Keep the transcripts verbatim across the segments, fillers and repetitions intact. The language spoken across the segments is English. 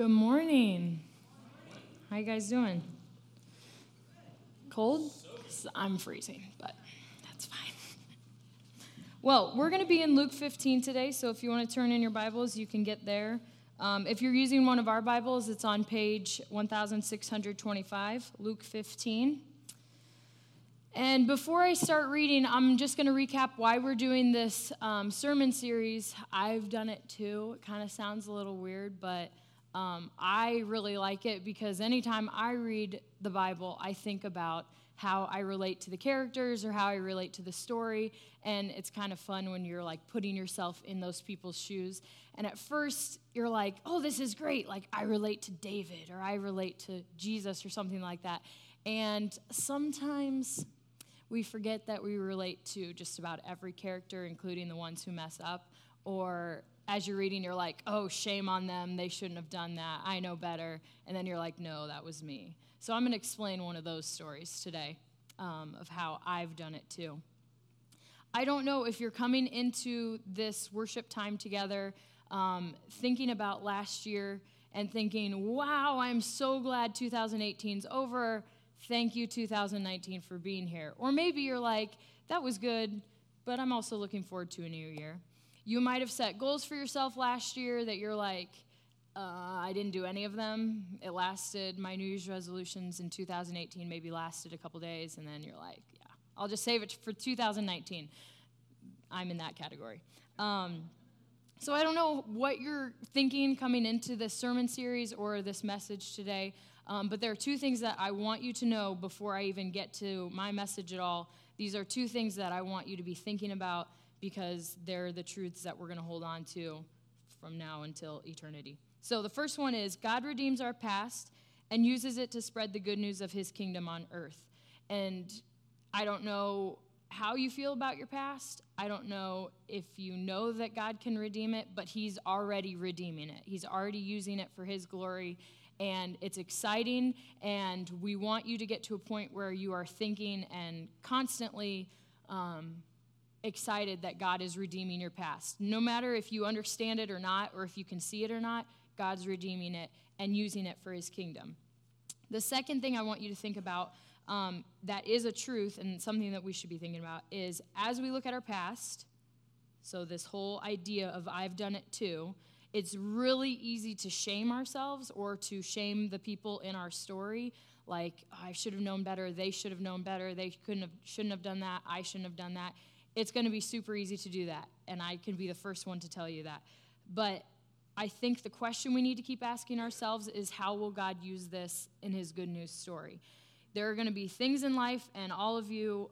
Good morning. How you guys doing? Cold? I'm freezing, but that's fine. Well, we're going to be in Luke fifteen today, so if you want to turn in your Bibles, you can get there. Um, if you're using one of our Bibles, it's on page one thousand six hundred twenty-five, Luke fifteen. And before I start reading, I'm just going to recap why we're doing this um, sermon series. I've done it too. It kind of sounds a little weird, but um, I really like it because anytime I read the Bible, I think about how I relate to the characters or how I relate to the story, and it's kind of fun when you're, like, putting yourself in those people's shoes. And at first, you're like, oh, this is great. Like, I relate to David or I relate to Jesus or something like that. And sometimes we forget that we relate to just about every character, including the ones who mess up. Or as you're reading, you're like, oh, shame on them. They shouldn't have done that. I know better. And then you're like, no, that was me. So I'm going to explain one of those stories today um, of how I've done it too. I don't know if you're coming into this worship time together um, thinking about last year and thinking, wow, I'm so glad two thousand eighteen's over. Thank you, two thousand nineteen, for being here. Or maybe you're like, that was good, but I'm also looking forward to a new year. You might have set goals for yourself last year that you're like, uh, I didn't do any of them. It lasted, my New Year's resolutions in two thousand eighteen maybe lasted a couple days, and then you're like, yeah, I'll just save it for two thousand nineteen. I'm in that category. Um, so I don't know what you're thinking coming into this sermon series or this message today. Um, but there are two things that I want you to know before I even get to my message at all. These are two things that I want you to be thinking about because they're the truths that we're going to hold on to from now until eternity. So the first one is God redeems our past and uses it to spread the good news of his kingdom on earth. And I don't know how you feel about your past. I don't know if you know that God can redeem it, but he's already redeeming it. He's already using it for his glory. And it's exciting, and we want you to get to a point where you are thinking and constantly um, excited that God is redeeming your past. No matter if you understand it or not, or if you can see it or not, God's redeeming it and using it for his kingdom. The second thing I want you to think about um, that is a truth and something that we should be thinking about is as we look at our past, so this whole idea of I've done it too, it's really easy to shame ourselves or to shame the people in our story, like, oh, I should have known better, they should have known better, they couldn't have, shouldn't have done that, I shouldn't have done that. It's going to be super easy to do that, and I can be the first one to tell you that. But I think the question we need to keep asking ourselves is how will God use this in his good news story? There are going to be things in life, and all of you,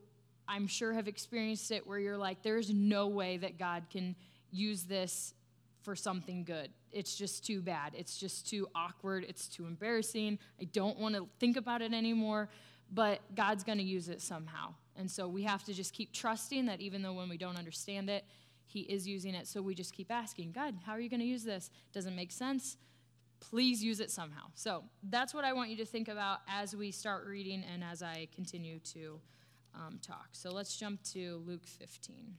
I'm sure, have experienced it where you're like, there's no way that God can use this for something good. It's just too bad. It's just too awkward. It's too embarrassing. I don't want to think about it anymore, but God's going to use it somehow. And so we have to just keep trusting that even though when we don't understand it, he is using it. So we just keep asking, God, how are you going to use this? Doesn't make sense. Please use it somehow. So that's what I want you to think about as we start reading and as I continue to um, talk. So let's jump to Luke fifteen.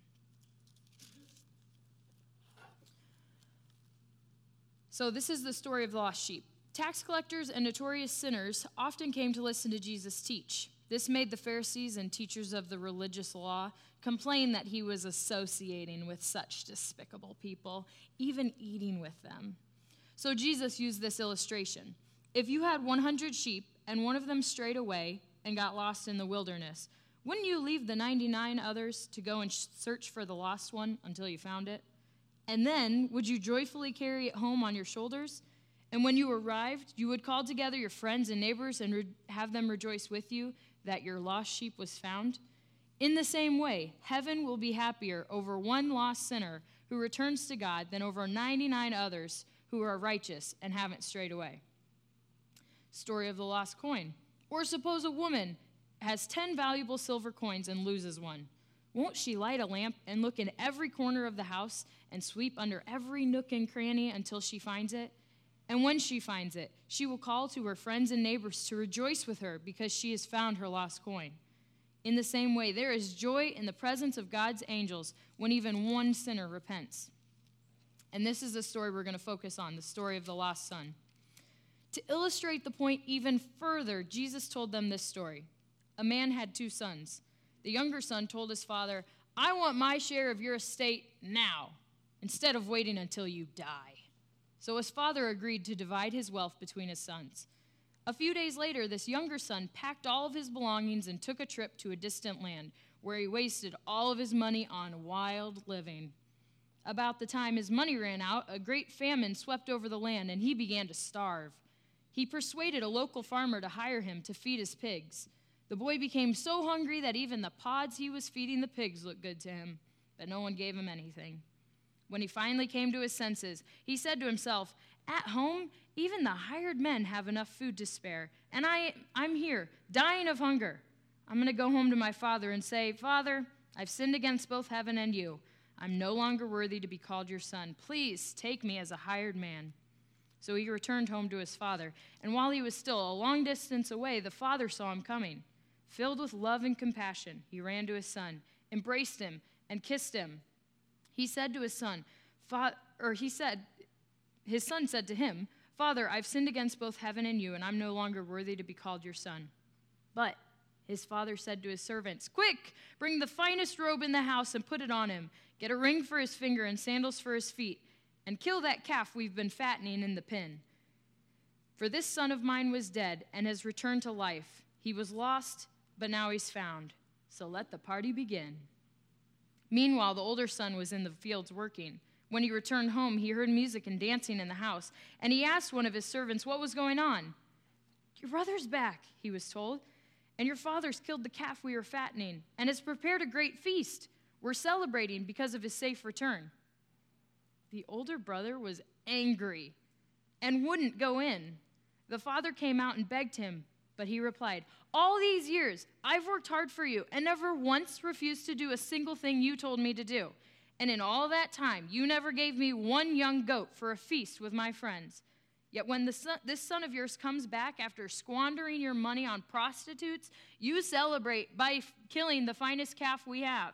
So this is the story of the lost sheep. Tax collectors and notorious sinners often came to listen to Jesus teach. This made the Pharisees and teachers of the religious law complain that he was associating with such despicable people, even eating with them. So Jesus used this illustration. If you had one hundred sheep and one of them strayed away and got lost in the wilderness, wouldn't you leave the ninety-nine others to go and search for the lost one until you found it? And then, would you joyfully carry it home on your shoulders? And when you arrived, you would call together your friends and neighbors and re- have them rejoice with you that your lost sheep was found? In the same way, heaven will be happier over one lost sinner who returns to God than over ninety-nine others who are righteous and haven't strayed away. Story of the lost coin. Or suppose a woman has ten valuable silver coins and loses one. Won't she light a lamp and look in every corner of the house and sweep under every nook and cranny until she finds it? And when she finds it, she will call to her friends and neighbors to rejoice with her because she has found her lost coin. In the same way, there is joy in the presence of God's angels when even one sinner repents. And this is the story we're going to focus on, the story of the lost son. To illustrate the point even further, Jesus told them this story. A man had two sons. The younger son told his father, I want my share of your estate now, instead of waiting until you die. So his father agreed to divide his wealth between his sons. A few days later, this younger son packed all of his belongings and took a trip to a distant land, where he wasted all of his money on wild living. About the time his money ran out, a great famine swept over the land, and he began to starve. He persuaded a local farmer to hire him to feed his pigs. The boy became so hungry that even the pods he was feeding the pigs looked good to him, but no one gave him anything. When he finally came to his senses, he said to himself, At home, even the hired men have enough food to spare, and I, I'm here, dying of hunger. I'm going to go home to my father and say, Father, I've sinned against both heaven and you. I'm no longer worthy to be called your son. Please take me as a hired man. So he returned home to his father, and while he was still a long distance away, the father saw him coming. Filled with love and compassion, he ran to his son, embraced him, and kissed him. He said to his son, Fa- or he said, his son said to him, Father, I've sinned against both heaven and you, and I'm no longer worthy to be called your son. But his father said to his servants, Quick, bring the finest robe in the house and put it on him. Get a ring for his finger and sandals for his feet, and kill that calf we've been fattening in the pen. For this son of mine was dead and has returned to life. He was lost, but now he's found, so let the party begin. Meanwhile, the older son was in the fields working. When he returned home, he heard music and dancing in the house, and he asked one of his servants what was going on. Your brother's back, he was told, and your father's killed the calf we were fattening and has prepared a great feast. We're celebrating because of his safe return. The older brother was angry and wouldn't go in. The father came out and begged him, but he replied, All these years, I've worked hard for you and never once refused to do a single thing you told me to do. And in all that time, you never gave me one young goat for a feast with my friends. Yet when the son, this son of yours comes back after squandering your money on prostitutes, you celebrate by f- killing the finest calf we have.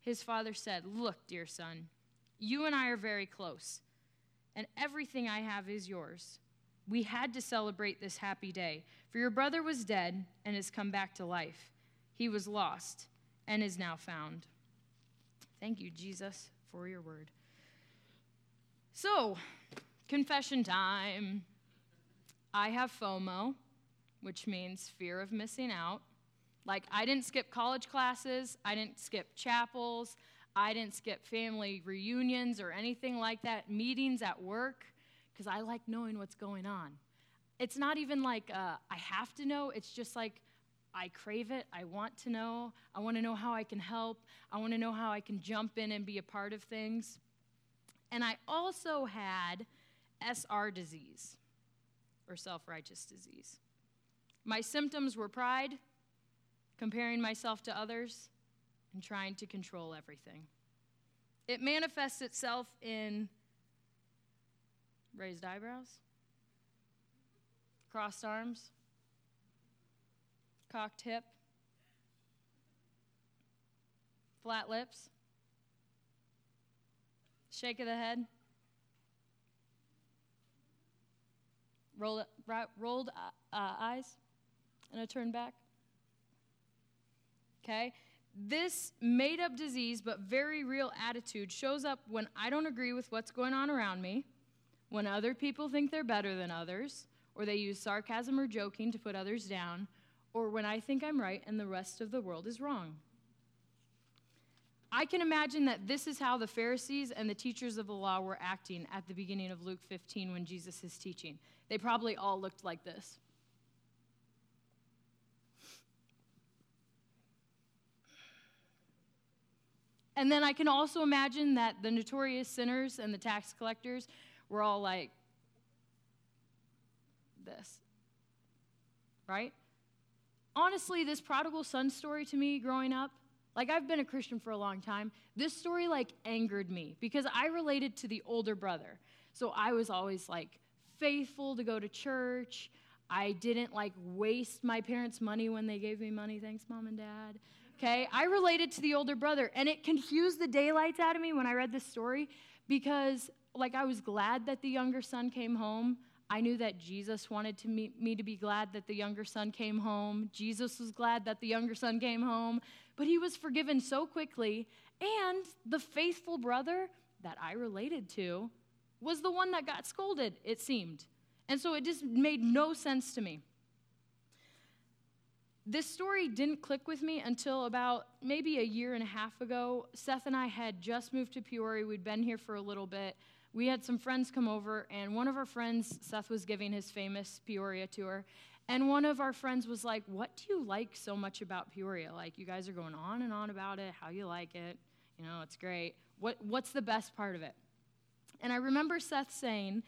His father said, Look, dear son, you and I are very close, and everything I have is yours. We had to celebrate this happy day, for your brother was dead and has come back to life. He was lost and is now found. Thank you, Jesus, for your word. So, confession time. I have FOMO, which means fear of missing out. Like, I didn't skip college classes. I didn't skip chapels. I didn't skip family reunions or anything like that, meetings at work. Because I like knowing what's going on. It's not even like uh, I have to know. It's just like I crave it. I want to know. I want to know how I can help. I want to know how I can jump in and be a part of things. And I also had S R disease, or self-righteous disease. My symptoms were pride, comparing myself to others, and trying to control everything. It manifests itself in raised eyebrows, crossed arms, cocked hip, flat lips, shake of the head, roll, right, rolled uh, uh, eyes, and a turn back. Okay? This made-up disease but very real attitude shows up when I don't agree with what's going on around me, when other people think they're better than others, or they use sarcasm or joking to put others down, or when I think I'm right and the rest of the world is wrong. I can imagine that this is how the Pharisees and the teachers of the law were acting at the beginning of Luke fifteen when Jesus is teaching. They probably all looked like this. And then I can also imagine that the notorious sinners and the tax collectors we're all like this, right? Honestly, this prodigal son story to me growing up, like I've been a Christian for a long time, this story like angered me because I related to the older brother. So I was always like faithful to go to church. I didn't like waste my parents' money when they gave me money. Thanks, Mom and Dad. Okay, I related to the older brother, and it confused the daylights out of me when I read this story because like I was glad that the younger son came home. I knew that Jesus wanted to me, me to be glad that the younger son came home. Jesus was glad that the younger son came home, but he was forgiven so quickly, and the faithful brother that I related to was the one that got scolded, it seemed. And so it just made no sense to me. This story didn't click with me until about maybe a year and a half ago. Seth and I had just moved to Peoria. We'd been here for a little bit. We had some friends come over, and one of our friends, Seth was giving his famous Peoria tour, and one of our friends was like, what do you like so much about Peoria? Like, you guys are going on and on about it, how you like it, you know, it's great. What What's the best part of it? And I remember Seth saying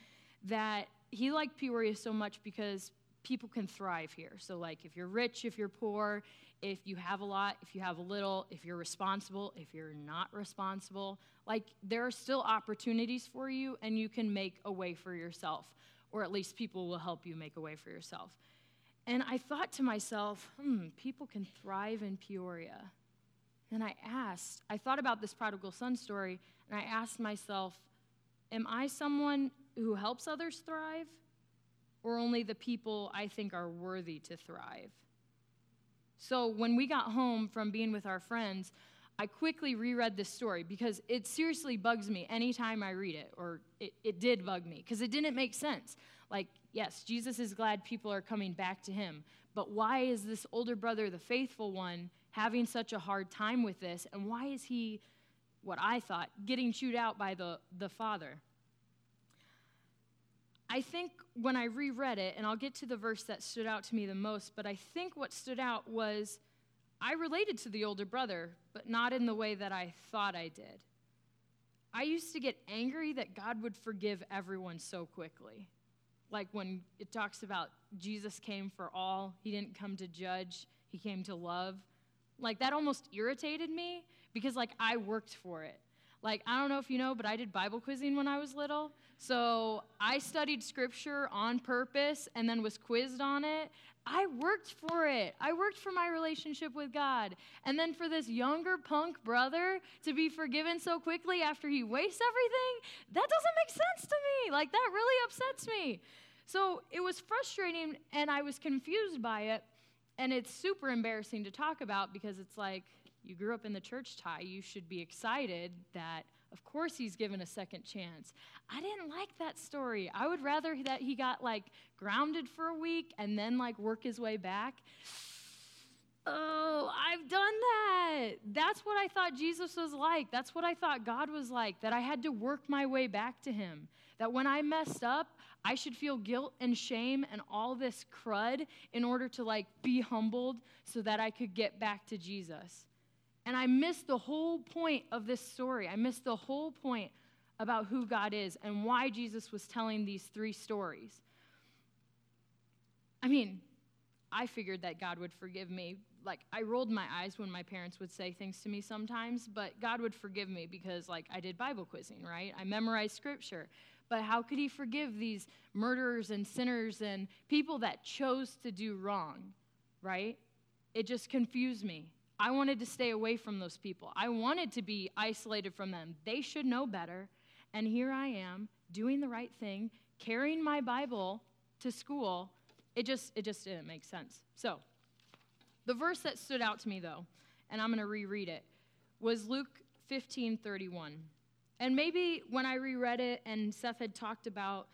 that he liked Peoria so much because people can thrive here. So, like, if you're rich, if you're poor, if you have a lot, if you have a little, if you're responsible, if you're not responsible, like, there are still opportunities for you, and you can make a way for yourself, or at least people will help you make a way for yourself. And I thought to myself, hmm, people can thrive in Peoria. And I asked, I thought about this prodigal son story, and I asked myself, am I someone who helps others thrive, or only the people I think are worthy to thrive? So when we got home from being with our friends, I quickly reread this story because it seriously bugs me anytime I read it, or it, it did bug me because it didn't make sense. Like, yes, Jesus is glad people are coming back to him, but why is this older brother, the faithful one, having such a hard time with this, and why is he, what I thought, getting chewed out by the, the father? I think when I reread it, and I'll get to the verse that stood out to me the most, but I think what stood out was I related to the older brother, but not in the way that I thought I did. I used to get angry that God would forgive everyone so quickly. Like when it talks about Jesus came for all, he didn't come to judge, he came to love. Like that almost irritated me because like I worked for it. Like, I don't know if you know, but I did Bible quizzing when I was little. So I studied scripture on purpose and then was quizzed on it. I worked for it. I worked for my relationship with God. And then for this younger punk brother to be forgiven so quickly after he wastes everything, that doesn't make sense to me. Like, that really upsets me. So it was frustrating, and I was confused by it. And it's super embarrassing to talk about because it's like, you grew up in the church, Ty. You should be excited that, of course, he's given a second chance. I didn't like that story. I would rather that he got, like, grounded for a week and then, like, work his way back. Oh, I've done that. That's what I thought Jesus was like. That's what I thought God was like, that I had to work my way back to him, that when I messed up, I should feel guilt and shame and all this crud in order to, like, be humbled so that I could get back to Jesus. And I missed the whole point of this story. I missed the whole point about who God is and why Jesus was telling these three stories. I mean, I figured that God would forgive me. Like, I rolled my eyes when my parents would say things to me sometimes, but God would forgive me because, like, I did Bible quizzing, right? I memorized scripture. But how could he forgive these murderers and sinners and people that chose to do wrong, right? It just confused me. I wanted to stay away from those people. I wanted to be isolated from them. They should know better. And here I am doing the right thing, carrying my Bible to school. It just it just didn't make sense. So the verse that stood out to me, though, and I'm going to reread it, was Luke fifteen thirty-one. And maybe when I reread it and Seth had talked about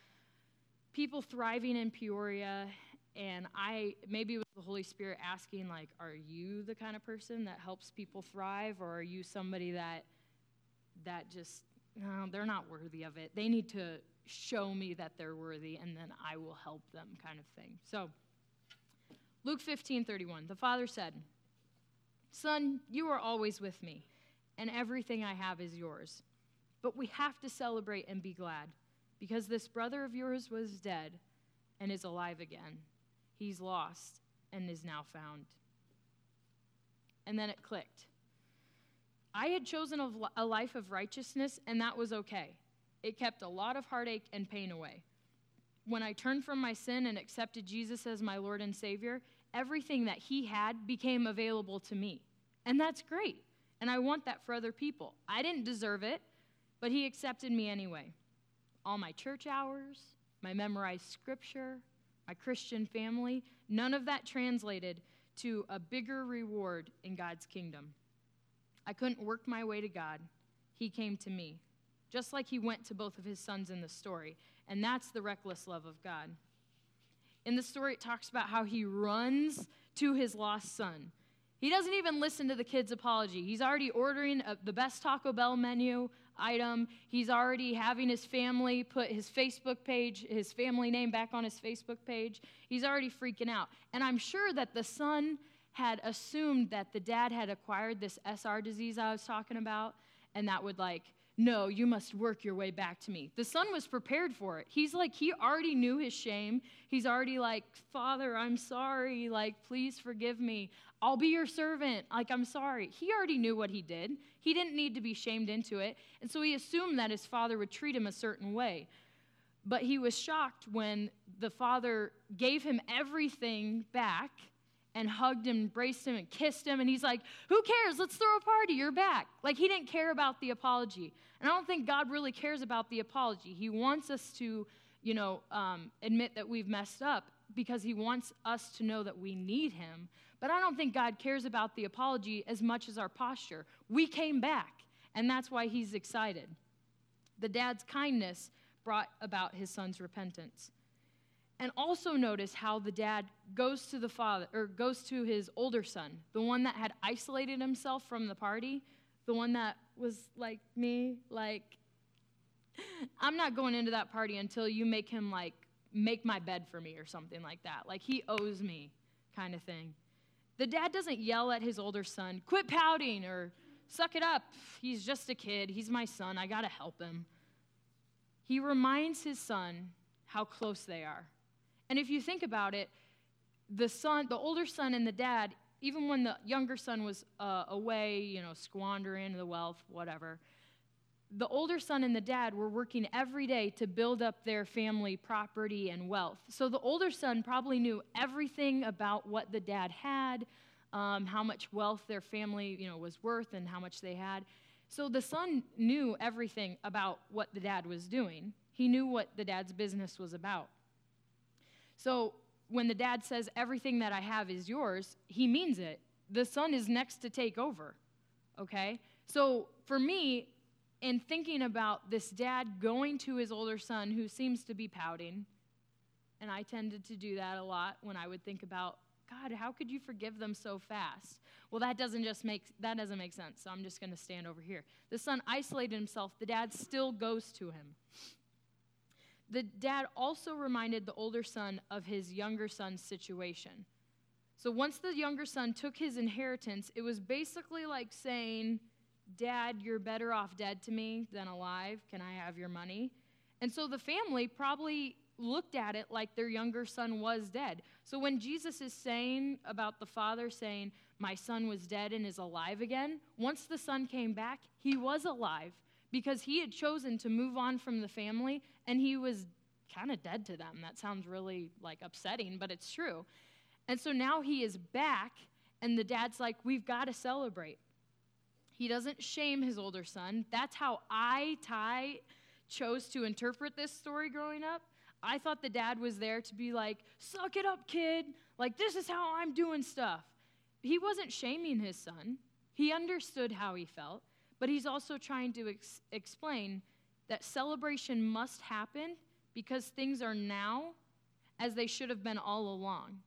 people thriving in Peoria, and I, maybe it was the Holy Spirit asking, like, are you the kind of person that helps people thrive, or are you somebody that that just, no, they're not worthy of it. They need to show me that they're worthy, and then I will help them kind of thing. So, Luke fifteen thirty-one, the father said, Son, you are always with me, and everything I have is yours. But we have to celebrate and be glad, because this brother of yours was dead and is alive again. He's lost and is now found. And then it clicked. I had chosen a, a life of righteousness, and that was okay. It kept a lot of heartache and pain away. When I turned from my sin and accepted Jesus as my Lord and Savior, everything that he had became available to me. And that's great. And I want that for other people. I didn't deserve it, but he accepted me anyway. All my church hours, my memorized scripture, my Christian family, none of that translated to a bigger reward in God's kingdom. I couldn't work my way to God. He came to me, just like he went to both of his sons in the story. And that's the reckless love of God. In the story, it talks about how he runs to his lost son. He doesn't even listen to the kid's apology. He's already ordering a, the best Taco Bell menu item. He's already having his family put his Facebook page, his family name back on his Facebook page. He's already freaking out. And I'm sure that the son had assumed that the dad had acquired this S R disease I was talking about, and that would like, no, you must work your way back to me. The son was prepared for it. He's like, he already knew his shame. He's already like, Father, I'm sorry. Like, please forgive me. I'll be your servant. Like, I'm sorry. He already knew what he did. He didn't need to be shamed into it. And so he assumed that his father would treat him a certain way. But he was shocked when the father gave him everything back and hugged him, embraced him, and kissed him. And he's like, who cares? Let's throw a party. You're back. Like, he didn't care about the apology. And I don't think God really cares about the apology. He wants us to, you know, um, admit that we've messed up because he wants us to know that we need him. But I don't think God cares about the apology as much as our posture. We came back, and that's why he's excited. The dad's kindness brought about his son's repentance. And also notice how the dad goes to the father, or goes to his older son, the one that had isolated himself from the party, the one that was like me, like, I'm not going into that party until you make him, like, make my bed for me or something like that. Like, he owes me kind of thing. The dad doesn't yell at his older son, quit pouting or suck it up. He's just a kid. He's my son. I got to help him. He reminds his son how close they are. And if you think about it, the son, the older son and the dad, even when the younger son was uh, away, you know, squandering the wealth, whatever, the older son and the dad were working every day to build up their family property and wealth. So the older son probably knew everything about what the dad had, um, how much wealth their family, you know, was worth and how much they had. So the son knew everything about what the dad was doing. He knew what the dad's business was about. So when the dad says, everything that I have is yours, he means it. The son is next to take over, okay? So for me, in thinking about this dad going to his older son who seems to be pouting, and I tended to do that a lot when I would think about, God, how could you forgive them so fast? Well, that doesn't just make, that doesn't make sense, so I'm just going to stand over here. The son isolated himself. The dad still goes to him. The dad also reminded the older son of his younger son's situation. So once the younger son took his inheritance, it was basically like saying, Dad, you're better off dead to me than alive. Can I have your money? And so the family probably looked at it like their younger son was dead. So when Jesus is saying about the father saying, my son was dead and is alive again, once the son came back, he was alive. Because he had chosen to move on from the family, and he was kind of dead to them. That sounds really, like, upsetting, but it's true. And so now he is back, and the dad's like, we've got to celebrate. He doesn't shame his older son. That's how I, Ty, chose to interpret this story growing up. I thought the dad was there to be like, suck it up, kid. Like, this is how I'm doing stuff. He wasn't shaming his son. He understood how he felt. But he's also trying to ex- explain that celebration must happen because things are now as they should have been all along.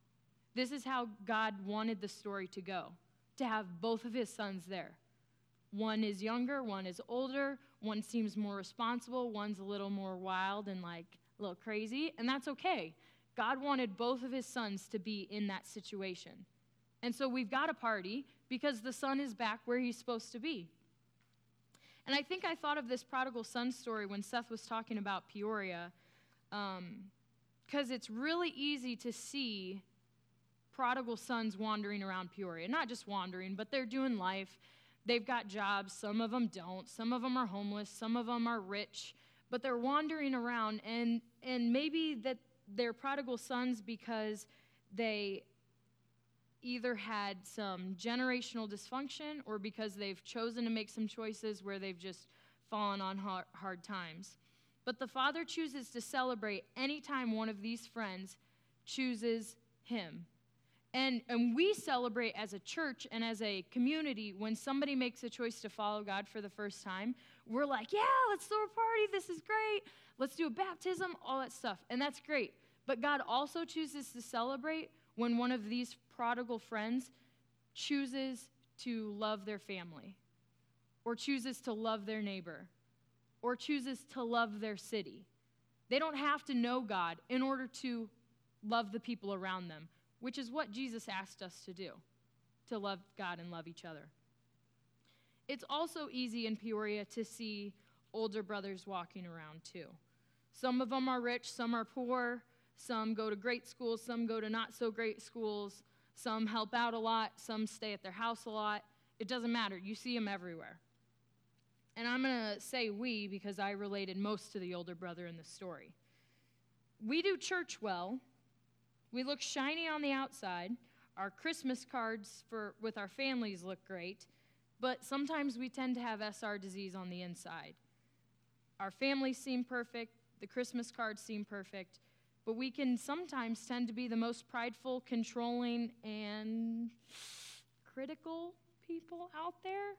This is how God wanted the story to go, to have both of his sons there. One is younger, one is older, one seems more responsible, one's a little more wild and like a little crazy, and that's okay. God wanted both of his sons to be in that situation. And so we've got a party because the son is back where he's supposed to be. And I think I thought of this prodigal son story when Seth was talking about Peoria, because um, it's really easy to see prodigal sons wandering around Peoria. Not just wandering, but they're doing life. They've got jobs. Some of them don't. Some of them are homeless. Some of them are rich. But they're wandering around, and and maybe that they're prodigal sons because they either had some generational dysfunction or because they've chosen to make some choices where they've just fallen on hard, hard times. But the Father chooses to celebrate anytime one of these friends chooses him. And, and we celebrate as a church and as a community when somebody makes a choice to follow God for the first time. We're like, yeah, let's throw a party. This is great. Let's do a baptism, all that stuff. And that's great. But God also chooses to celebrate when one of these prodigal friends chooses to love their family or chooses to love their neighbor or chooses to love their city. They don't have to know God in order to love the people around them, which is what Jesus asked us to do, to love God and love each other. It's also easy in Peoria to see older brothers walking around too. Some of them are rich, some are poor, some go to great schools, some go to not so great schools, some help out a lot, some stay at their house a lot. It doesn't matter. You see them everywhere. And I'm going to say we because I related most to the older brother in the story. We do church well. We look shiny on the outside. Our Christmas cards for with our families look great, but sometimes we tend to have S R disease on the inside. Our families seem perfect, the Christmas cards seem perfect, but we can sometimes tend to be the most prideful, controlling, and critical people out there.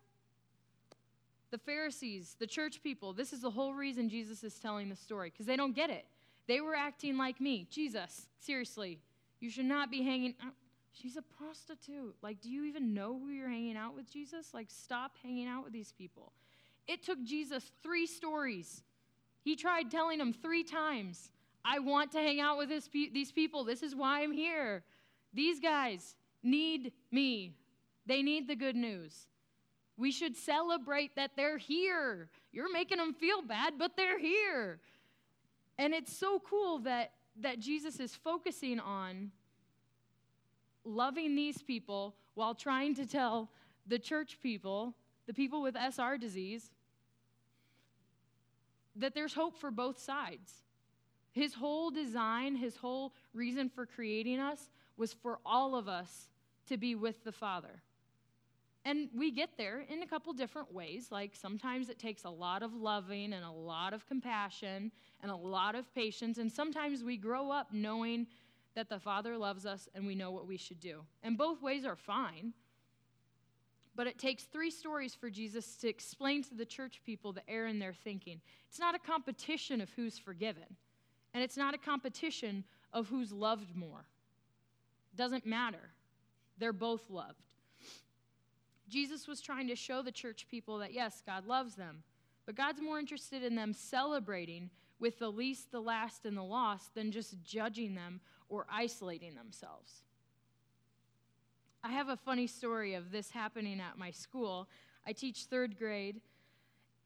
The Pharisees, the church people, this is the whole reason Jesus is telling the story, because they don't get it. They were acting like me. Jesus, seriously, you should not be hanging out. She's a prostitute. Like, do you even know who you're hanging out with, Jesus? Like, stop hanging out with these people. It took Jesus three stories. He tried telling them three times, I want to hang out with this pe- these people. This is why I'm here. These guys need me. They need the good news. We should celebrate that they're here. You're making them feel bad, but they're here. And it's so cool that, that Jesus is focusing on loving these people while trying to tell the church people, the people with S R disease, that there's hope for both sides. His whole design, his whole reason for creating us was for all of us to be with the Father. And we get there in a couple different ways. Like, sometimes it takes a lot of loving and a lot of compassion and a lot of patience. And sometimes we grow up knowing that the Father loves us and we know what we should do. And both ways are fine. But it takes three stories for Jesus to explain to the church people the error in their thinking. It's not a competition of who's forgiven. And it's not a competition of who's loved more. It doesn't matter. They're both loved. Jesus was trying to show the church people that, yes, God loves them, but God's more interested in them celebrating with the least, the last, and the lost than just judging them or isolating themselves. I have a funny story of this happening at my school. I teach third grade,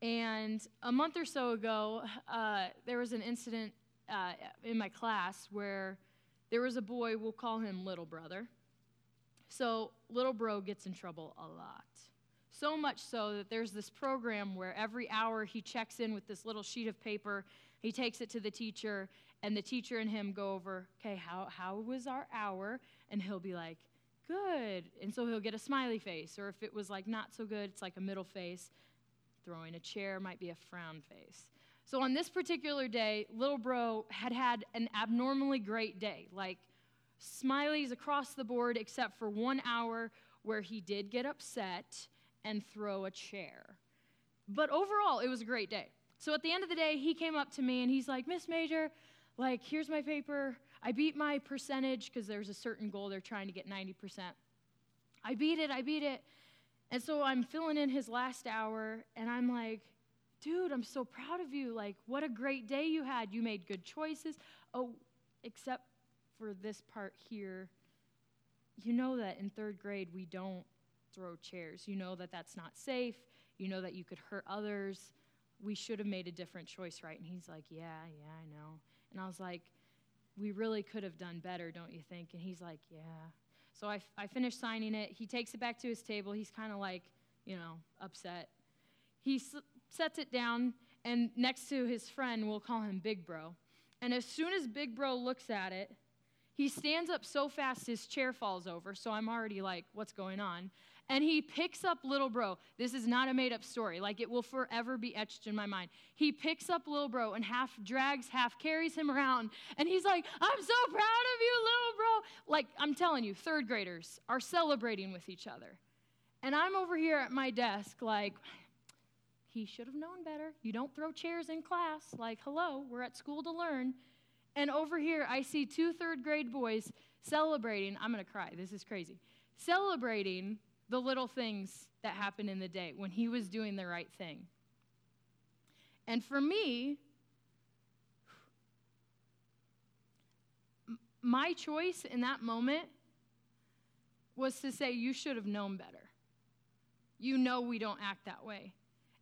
and a month or so ago, uh, there was an incident uh, in my class where there was a boy, we'll call him Little Brother. So little bro gets in trouble a lot. So much so that there's this program where every hour he checks in with this little sheet of paper. He takes it to the teacher, and the teacher and him go over, okay, how, how was our hour? And he'll be like, good. And so he'll get a smiley face. Or if it was like not so good, it's like a middle face. Throwing a chair might be a frown face. So on this particular day, little bro had had an abnormally great day. Like, smileys across the board except for one hour where he did get upset and throw a chair. But overall, it was a great day. So at the end of the day, he came up to me and he's like, Miss Major, like, here's my paper. I beat my percentage because there's a certain goal they're trying to get ninety percent. I beat it, I beat it. And so I'm filling in his last hour and I'm like, dude, I'm so proud of you. Like, what a great day you had. You made good choices. Oh, except for this part here, you know that in third grade we don't throw chairs. You know that that's not safe. You know that you could hurt others. We should have made a different choice, right? And he's like, yeah, yeah, I know. And I was like, we really could have done better, don't you think? And he's like, yeah. So I, f- I finished signing it. He takes it back to his table. He's kind of like, you know, upset. He s- sets it down, and next to his friend, we'll call him Big Bro. And as soon as Big Bro looks at it, he stands up so fast his chair falls over, so I'm already like, what's going on? And he picks up little bro. This is not a made-up story. Like, it will forever be etched in my mind. He picks up little bro and half drags, half carries him around. And he's like, I'm so proud of you, little bro. Like, I'm telling you, third graders are celebrating with each other. And I'm over here at my desk like, he should have known better. You don't throw chairs in class. Like, hello, we're at school to learn. And over here, I see two third-grade boys celebrating. I'm going to cry. This is crazy. Celebrating the little things that happened in the day when he was doing the right thing. And for me, my choice in that moment was to say, you should have known better. You know we don't act that way.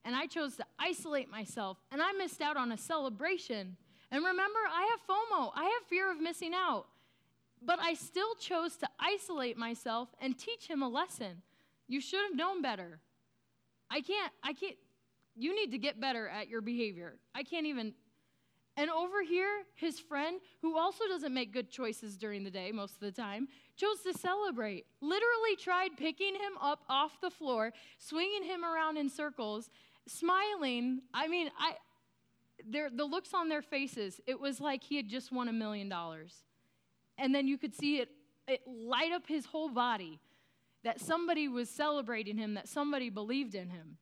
And I chose to isolate myself, and I missed out on a celebration. And remember, I have FOMO. I have fear of missing out. But I still chose to isolate myself and teach him a lesson. You should have known better. I can't, I can't, you need to get better at your behavior. I can't even. And over here, his friend, who also doesn't make good choices during the day most of the time, chose to celebrate. Literally tried picking him up off the floor, swinging him around in circles, smiling. I mean, I, their, the looks on their faces, it was like he had just won a million dollars. And then you could see it, it light up his whole body, that somebody was celebrating him, that somebody believed in him.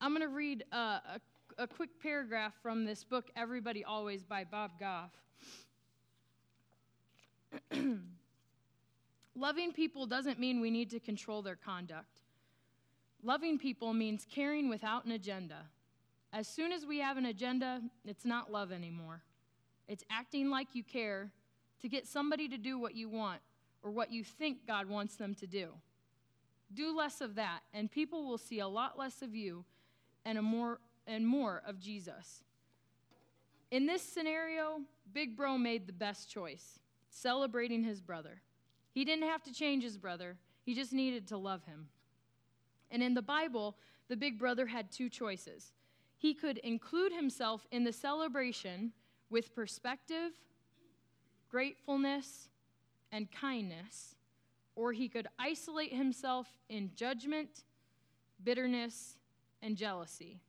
I'm going to read uh, a A quick paragraph from this book, Everybody Always, by Bob Goff. Loving people doesn't mean we need to control their conduct. Loving people means caring without an agenda. As soon as we have an agenda, it's not love anymore. It's acting like you care to get somebody to do what you want or what you think God wants them to do. Do less of that, and people will see a lot less of you and a more and more of Jesus. In this scenario, Big Bro made the best choice, celebrating his brother. He didn't have to change his brother. He just needed to love him. And in the Bible, the big brother had two choices. He could include himself in the celebration with perspective, gratefulness, and kindness, or he could isolate himself in judgment, bitterness, and jealousy.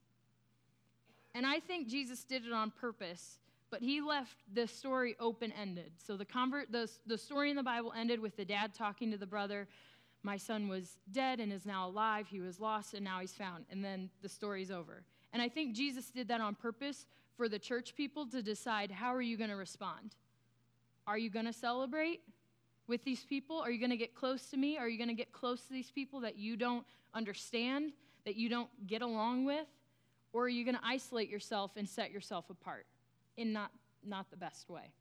And I think Jesus did it on purpose, but he left the story open-ended. So the, convert, the, the story in the Bible ended with the dad talking to the brother, my son was dead and is now alive, he was lost and now he's found, and then the story's over. And I think Jesus did that on purpose for the church people to decide, how are you going to respond? Are you going to celebrate with these people? Are you going to get close to me? Are you going to get close to these people that you don't understand, that you don't get along with? Or are you going to isolate yourself and set yourself apart in not, not the best way?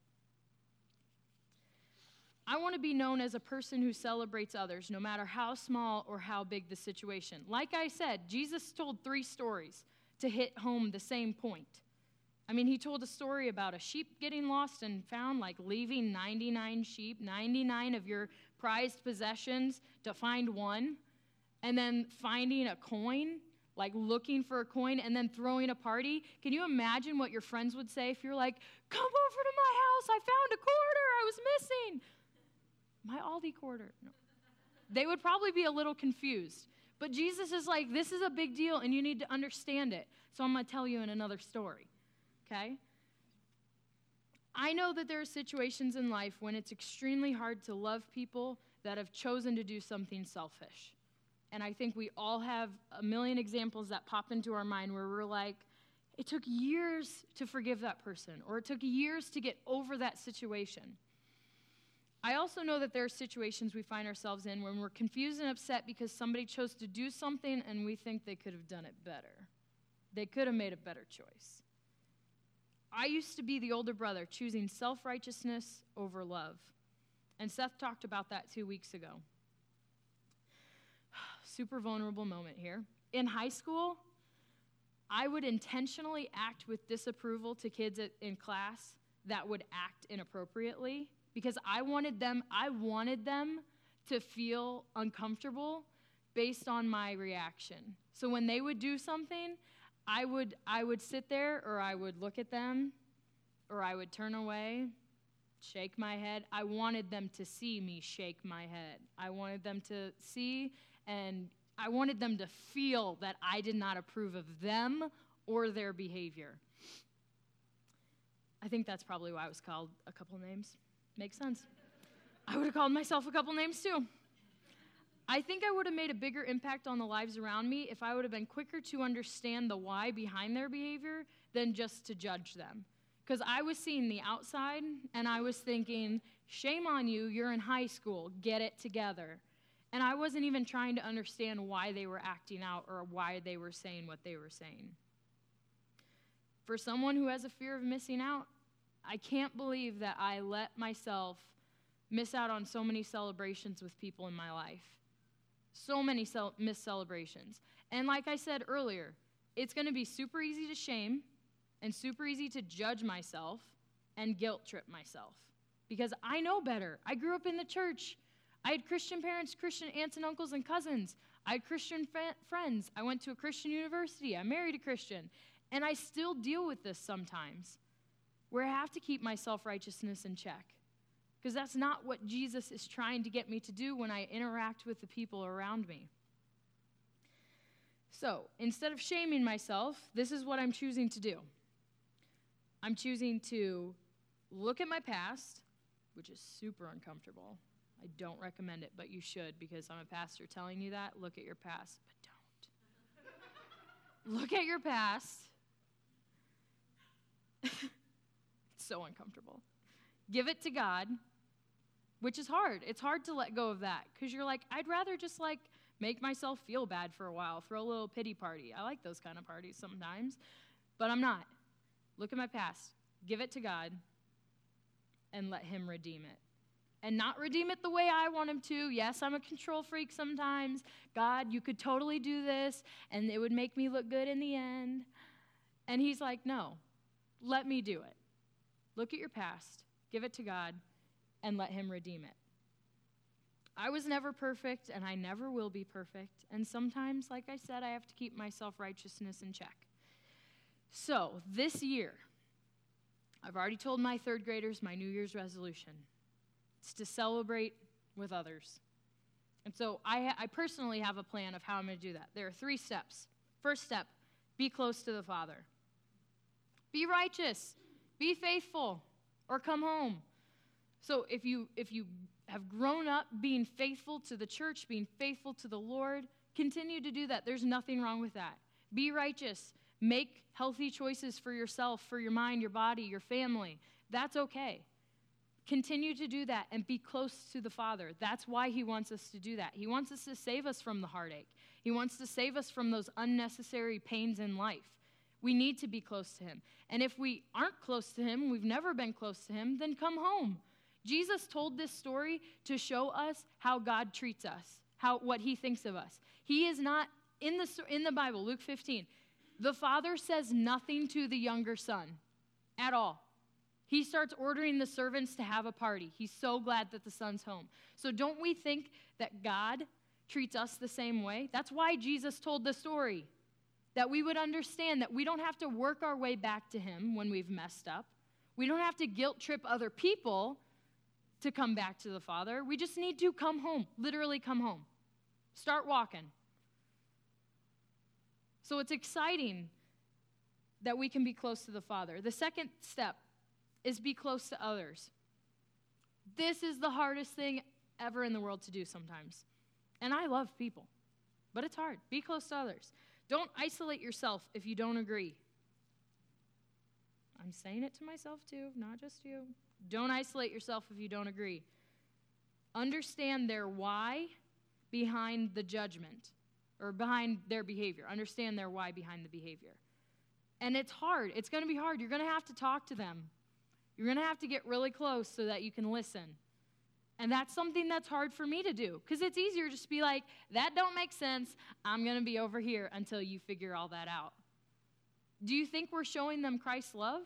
I want to be known as a person who celebrates others, no matter how small or how big the situation. Like I said, Jesus told three stories to hit home the same point. I mean, he told a story about a sheep getting lost and found, like leaving ninety-nine sheep, ninety-nine of your prized possessions to find one, and then finding a coin, like looking for a coin and then throwing a party. Can you imagine what your friends would say if you're like, come over to my house, I found a quarter I was missing. My Aldi quarter. No. They would probably be a little confused. But Jesus is like, this is a big deal and you need to understand it. So I'm going to tell you in another story, okay? I know that there are situations in life when it's extremely hard to love people that have chosen to do something selfish. And I think we all have a million examples that pop into our mind where we're like, it took years to forgive that person, or it took years to get over that situation. I also know that there are situations we find ourselves in when we're confused and upset because somebody chose to do something and we think they could have done it better. They could have made a better choice. I used to be the older brother, choosing self-righteousness over love. And Seth talked about that two weeks ago. Super vulnerable moment here. In high school, I would intentionally act with disapproval to kids at, in class that would act inappropriately because I wanted them, I wanted them to feel uncomfortable based on my reaction. So when they would do something, I would I would sit there or I would look at them or I would turn away shake my head. I wanted them to see me shake my head. I wanted them to see, and I wanted them to feel that I did not approve of them or their behavior. I think that's probably why I was called a couple names. Makes sense. I would have called myself a couple names too. I think I would have made a bigger impact on the lives around me if I would have been quicker to understand the why behind their behavior than just to judge them. Because I was seeing the outside, and I was thinking, shame on you, you're in high school, get it together. And I wasn't even trying to understand why they were acting out or why they were saying what they were saying. For someone who has a fear of missing out, I can't believe that I let myself miss out on so many celebrations with people in my life. So many cel- missed celebrations. And like I said earlier, it's going to be super easy to shame and super easy to judge myself and guilt trip myself because I know better. I grew up in the church. I had Christian parents, Christian aunts and uncles and cousins. I had Christian fa- friends. I went to a Christian university. I married a Christian. And I still deal with this sometimes where I have to keep my self-righteousness in check because that's not what Jesus is trying to get me to do when I interact with the people around me. So instead of shaming myself, this is what I'm choosing to do. I'm choosing to look at my past, which is super uncomfortable. I don't recommend it, but you should, because I'm a pastor telling you that. Look at your past, but don't. Look at your past. It's so uncomfortable. Give it to God, which is hard. It's hard to let go of that, because you're like, I'd rather just like make myself feel bad for a while, throw a little pity party. I like those kind of parties sometimes, but I'm not. Look at my past, give it to God, and let him redeem it. And not redeem it the way I want him to. Yes, I'm a control freak sometimes. God, you could totally do this, and it would make me look good in the end. And he's like, no, let me do it. Look at your past, give it to God, and let him redeem it. I was never perfect, and I never will be perfect. And sometimes, like I said, I have to keep my self-righteousness in check. So this year, I've already told my third graders my New Year's resolution. It's to celebrate with others. And so I, I personally have a plan of how I'm going to do that. There are three steps. First step, be close to the Father. Be righteous, be faithful, or come home. So if you if you have grown up being faithful to the church, being faithful to the Lord, continue to do that. There's nothing wrong with that. Be righteous. Make healthy choices for yourself, for your mind, your body, your family. That's okay. Continue to do that and be close to the Father. That's why he wants us to do that. He wants us to save us from the heartache. He wants to save us from those unnecessary pains in life. We need to be close to him. And if we aren't close to him, we've never been close to him, then come home. Jesus told this story to show us how God treats us, how what he thinks of us. He is not, in the, in the Bible, Luke fifteen, the father says nothing to the younger son at all. He starts ordering the servants to have a party. He's so glad that the son's home. So don't we think that God treats us the same way? That's why Jesus told the story, that we would understand that we don't have to work our way back to him when we've messed up. We don't have to guilt trip other people to come back to the Father. We just need to come home, literally come home. Start walking. So it's exciting that we can be close to the Father. The second step is be close to others. This is the hardest thing ever in the world to do sometimes. And I love people, but it's hard. Be close to others. Don't isolate yourself if you don't agree. I'm saying it to myself too, not just you. Don't isolate yourself if you don't agree. Understand their why behind the judgment. Or behind their behavior. Understand their why behind the behavior. And it's hard. It's going to be hard. You're going to have to talk to them. You're going to have to get really close so that you can listen. And that's something that's hard for me to do. Because it's easier just to be like, that don't make sense. I'm going to be over here until you figure all that out. Do you think we're showing them Christ's love?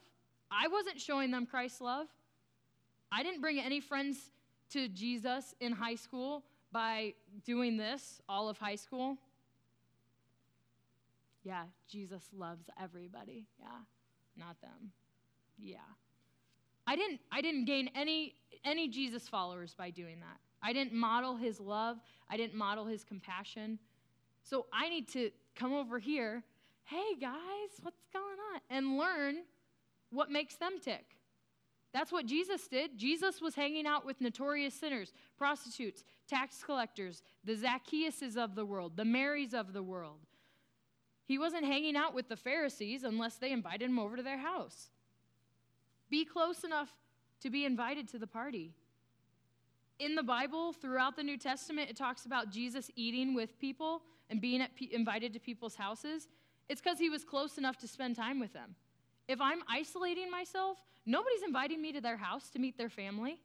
I wasn't showing them Christ's love. I didn't bring any friends to Jesus in high school by doing this all of high school. Yeah, Jesus loves everybody. Yeah, not them. Yeah. I I didn't, I didn't gain any, any Jesus followers by doing that. I didn't model his love. I didn't model his compassion. So I need to come over here, hey, guys, what's going on? And learn what makes them tick. That's what Jesus did. Jesus was hanging out with notorious sinners, prostitutes, tax collectors, the Zacchaeuses of the world, the Marys of the world. He wasn't hanging out with the Pharisees unless they invited him over to their house. Be close enough to be invited to the party. In the Bible, throughout the New Testament, it talks about Jesus eating with people and being at pe- invited to people's houses. It's because he was close enough to spend time with them. If I'm isolating myself, nobody's inviting me to their house to meet their family.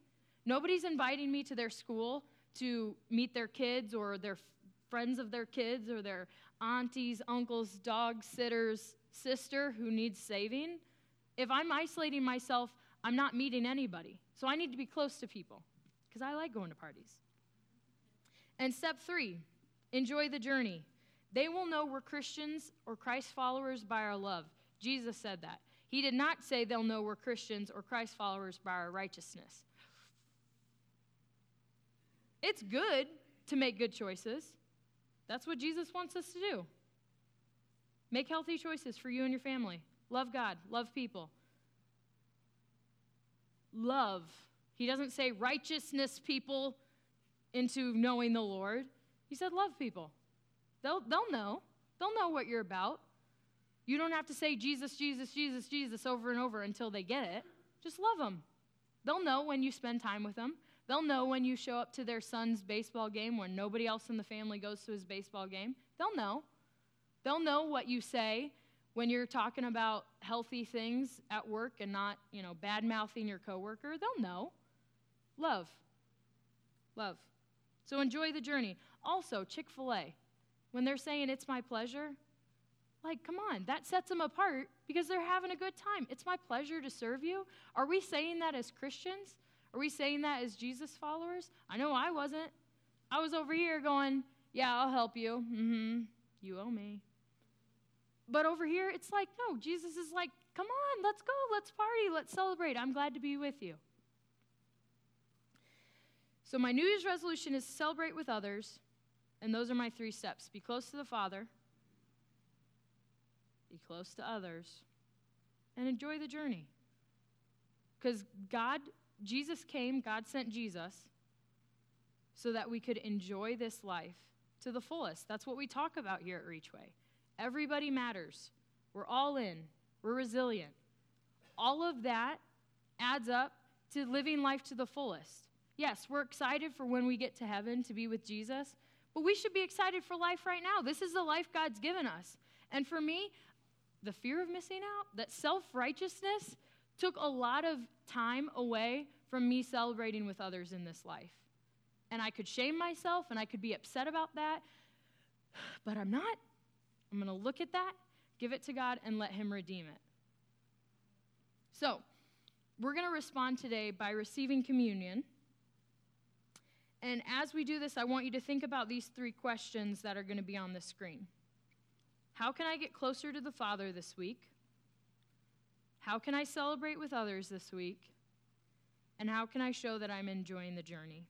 Nobody's inviting me to their school to meet their kids or their f- friends of their kids or their aunties, uncles, dog sitters, sister who needs saving. If I'm isolating myself, I'm not meeting anybody. So I need to be close to people because I like going to parties. And step three, enjoy the journey. They will know we're Christians or Christ followers by our love. Jesus said that. He did not say they'll know we're Christians or Christ followers by our righteousness. It's good to make good choices. That's what Jesus wants us to do. Make healthy choices for you and your family. Love God. Love people. Love. He doesn't say righteousness people into knowing the Lord. He said love people. They'll, they'll know. They'll know what you're about. You don't have to say Jesus, Jesus, Jesus, Jesus over and over until they get it. Just love them. They'll know when you spend time with them. They'll know when you show up to their son's baseball game when nobody else in the family goes to his baseball game. They'll know. They'll know what you say when you're talking about healthy things at work and not, you know, bad-mouthing your coworker. They'll know. Love. Love. So enjoy the journey. Also, Chick-fil-A. When they're saying, it's my pleasure, like, come on, that sets them apart because they're having a good time. It's my pleasure to serve you. Are we saying that as Christians? Are we saying that as Jesus followers? I know I wasn't. I was over here going, yeah, I'll help you. Mm-hmm. You owe me. But over here, it's like, no, Jesus is like, come on, let's go, let's party, let's celebrate. I'm glad to be with you. So my New Year's resolution is to celebrate with others, and those are my three steps. Be close to the Father. Be close to others, and enjoy the journey. Because God, Jesus came, God sent Jesus so that we could enjoy this life to the fullest. That's what we talk about here at Reachway. Everybody matters. We're all in. We're resilient. All of that adds up to living life to the fullest. Yes, we're excited for when we get to heaven to be with Jesus, but we should be excited for life right now. This is the life God's given us. And for me, the fear of missing out, that self-righteousness took a lot of time away from me celebrating with others in this life. And I could shame myself, and I could be upset about that, but I'm not. I'm going to look at that, give it to God, and let him redeem it. So we're going to respond today by receiving communion. And as we do this, I want you to think about these three questions that are going to be on the screen. How can I get closer to the Father this week? How can I celebrate with others this week? And how can I show that I'm enjoying the journey?